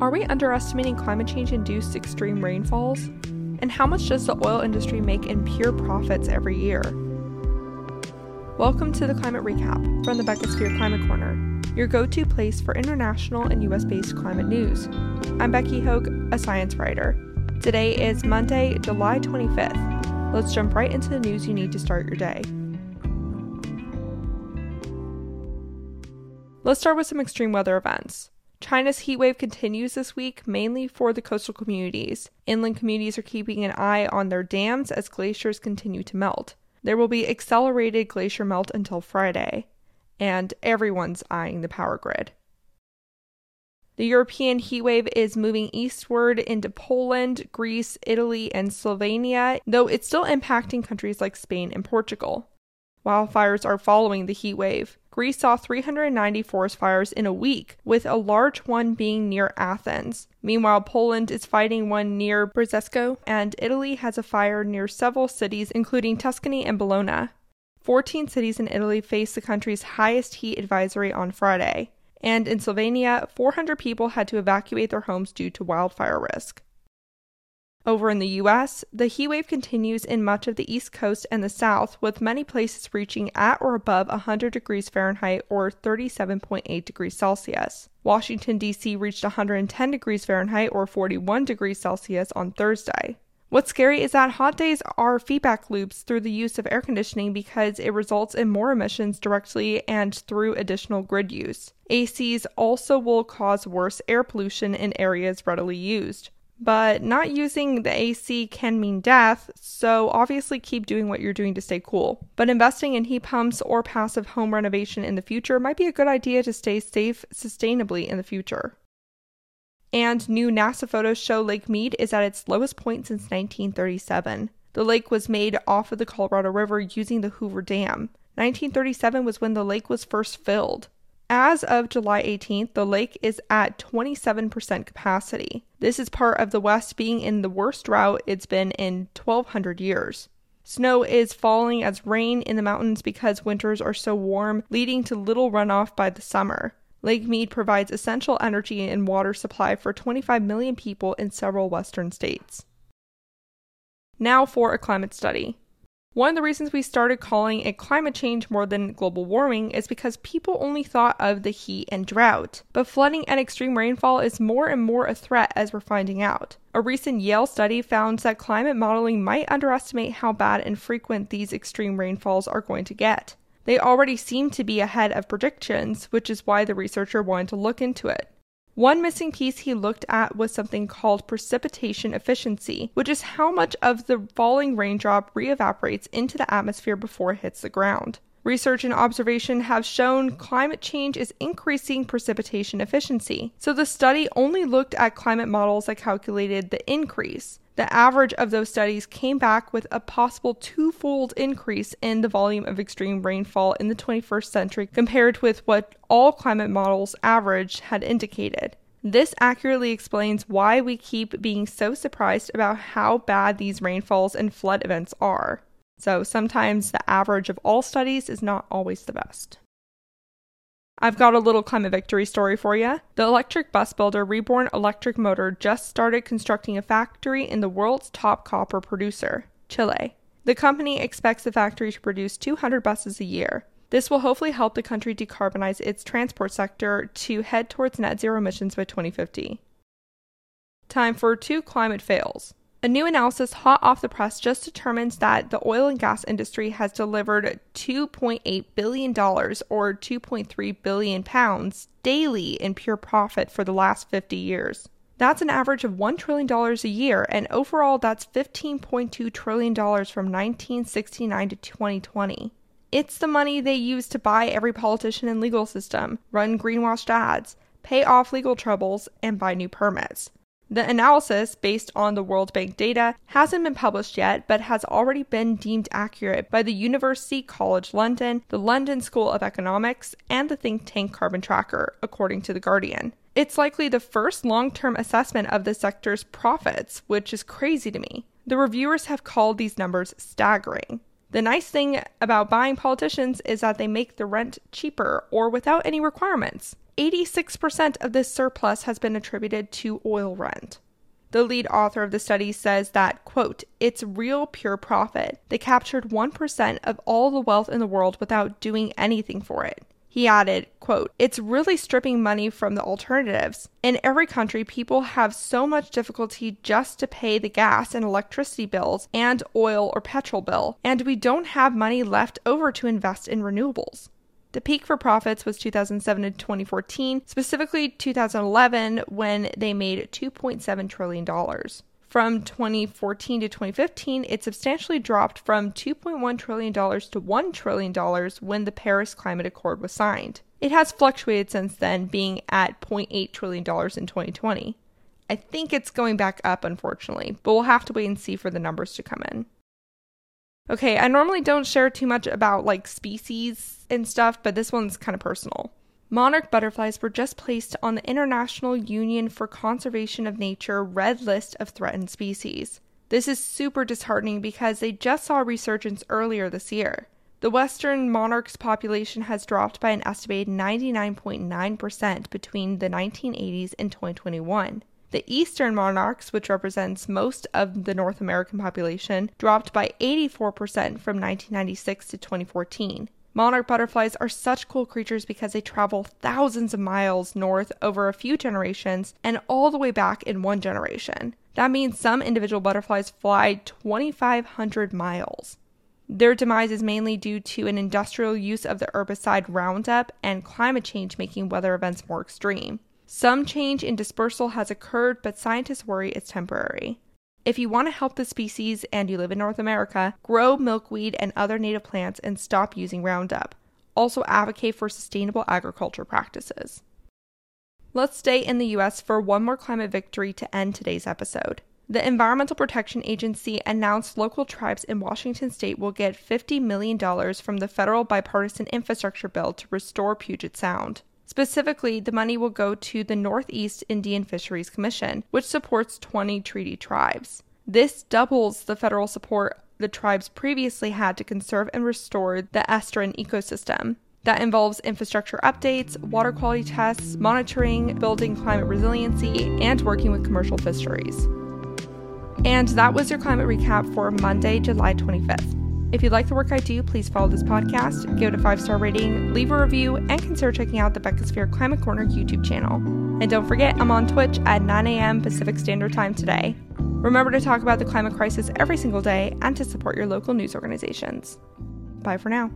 Are we underestimating climate change-induced extreme rainfalls? And how much does the oil industry make in pure profits every year? Welcome to the Climate Recap from the Becky Sphere Climate Corner, your go-to place for international and US-based climate news. I'm Becky Hogue, a science writer. Today is Monday, July 25th. Let's jump right into the news you need to start your day. Let's start with some extreme weather events. China's heat wave continues this week, mainly for the coastal communities. Inland communities are keeping an eye on their dams as glaciers continue to melt. There will be accelerated glacier melt until Friday, and everyone's eyeing the power grid. The European heatwave is moving eastward into Poland, Greece, Italy, and Slovenia, though it's still impacting countries like Spain and Portugal. Wildfires are following the heatwave. Greece saw 390 forest fires in a week, with a large one being near Athens. Meanwhile, Poland is fighting one near Brzesko, and Italy has a fire near several cities, including Tuscany and Bologna. 14 cities in Italy face the country's highest heat advisory on Friday. And in Slovenia, 400 people had to evacuate their homes due to wildfire risk. Over in the U.S., the heatwave continues in much of the East Coast and the South, with many places reaching at or above 100 degrees Fahrenheit or 37.8 degrees Celsius. Washington, D.C. reached 110 degrees Fahrenheit or 41 degrees Celsius on Thursday. What's scary is that hot days are feedback loops through the use of air conditioning because it results in more emissions directly and through additional grid use. ACs also will cause worse air pollution in areas readily used. But not using the AC can mean death, so obviously keep doing what you're doing to stay cool. But investing in heat pumps or passive home renovation in the future might be a good idea to stay safe sustainably in the future. And new NASA photos show Lake Mead is at its lowest point since 1937. The lake was made off of the Colorado River using the Hoover Dam. 1937 was when the lake was first filled. As of July 18th, the lake is at 27% capacity. This is part of the West being in the worst drought it's been in 1,200 years. Snow is falling as rain in the mountains because winters are so warm, leading to little runoff by the summer. Lake Mead provides essential energy and water supply for 25 million people in several western states. Now for a climate study. One of the reasons we started calling it climate change more than global warming is because people only thought of the heat and drought. But flooding and extreme rainfall is more and more a threat as we're finding out. A recent Yale study found that climate modeling might underestimate how bad and frequent these extreme rainfalls are going to get. They already seem to be ahead of predictions, which is why the researcher wanted to look into it. One missing piece he looked at was something called precipitation efficiency, which is how much of the falling raindrop re-evaporates into the atmosphere before it hits the ground. Research and observation have shown climate change is increasing precipitation efficiency, so the study only looked at climate models that calculated the increase. The average of those studies came back with a possible two-fold increase in the volume of extreme rainfall in the 21st century compared with what all climate models averaged had indicated. This accurately explains why we keep being so surprised about how bad these rainfalls and flood events are. So sometimes the average of all studies is not always the best. I've got a little climate victory story for you. The electric bus builder Reborn Electric Motor just started constructing a factory in the world's top copper producer, Chile. The company expects the factory to produce 200 buses a year. This will hopefully help the country decarbonize its transport sector to head towards net zero emissions by 2050. Time for two climate fails. A new analysis hot off the press just determines that the oil and gas industry has delivered $2.8 billion, or 2.3 billion pounds, daily in pure profit for the last 50 years. That's an average of $1 trillion a year, and overall that's $15.2 trillion from 1969 to 2020. It's the money they use to buy every politician and legal system, run greenwashed ads, pay off legal troubles, and buy new permits. The analysis, based on the World Bank data, hasn't been published yet, but has already been deemed accurate by the University College London, the London School of Economics, and the think tank Carbon Tracker, according to The Guardian. It's likely the first long-term assessment of the sector's profits, which is crazy to me. The reviewers have called these numbers staggering. The nice thing about buying politicians is that they make the rent cheaper or without any requirements. 86% of this surplus has been attributed to oil rent. The lead author of the study says that, quote, it's real pure profit. They captured 1% of all the wealth in the world without doing anything for it. He added, quote, it's really stripping money from the alternatives. In every country, people have so much difficulty just to pay the gas and electricity bills and oil or petrol bill, and we don't have money left over to invest in renewables. The peak for profits was 2007 to 2014, specifically 2011 when they made $2.7 trillion. From 2014 to 2015, it substantially dropped from $2.1 trillion to $1 trillion when the Paris Climate Accord was signed. It has fluctuated since then, being at $0.8 trillion in 2020. I think it's going back up, unfortunately, but we'll have to wait and see for the numbers to come in. Okay, I normally don't share too much about species and stuff, but this one's kind of personal. Monarch butterflies were just placed on the International Union for Conservation of Nature red list of threatened species. This is super disheartening because they just saw a resurgence earlier this year. The western monarch's population has dropped by an estimated 99.9% between the 1980s and 2021. The eastern monarchs, which represents most of the North American population, dropped by 84% from 1996 to 2014. Monarch butterflies are such cool creatures because they travel thousands of miles north over a few generations and all the way back in one generation. That means some individual butterflies fly 2,500 miles. Their demise is mainly due to an industrial use of the herbicide Roundup and climate change making weather events more extreme. Some change in dispersal has occurred, but scientists worry it's temporary. If you want to help the species and you live in North America, grow milkweed and other native plants and stop using Roundup. Also advocate for sustainable agriculture practices. Let's stay in the U.S. for one more climate victory to end today's episode. The Environmental Protection Agency announced local tribes in Washington state will get $50 million from the federal bipartisan infrastructure bill to restore Puget Sound. Specifically, the money will go to the Northeast Indian Fisheries Commission, which supports 20 treaty tribes. This doubles the federal support the tribes previously had to conserve and restore the estuarine ecosystem. That involves infrastructure updates, water quality tests, monitoring, building climate resiliency, and working with commercial fisheries. And that was your climate recap for Monday, July 25th. If you like the work I do, please follow this podcast, give it a 5-star rating, leave a review, and consider checking out the Becky Sphere Climate Corner YouTube channel. And don't forget, I'm on Twitch at 9 a.m. Pacific Standard Time today. Remember to talk about the climate crisis every single day and to support your local news organizations. Bye for now.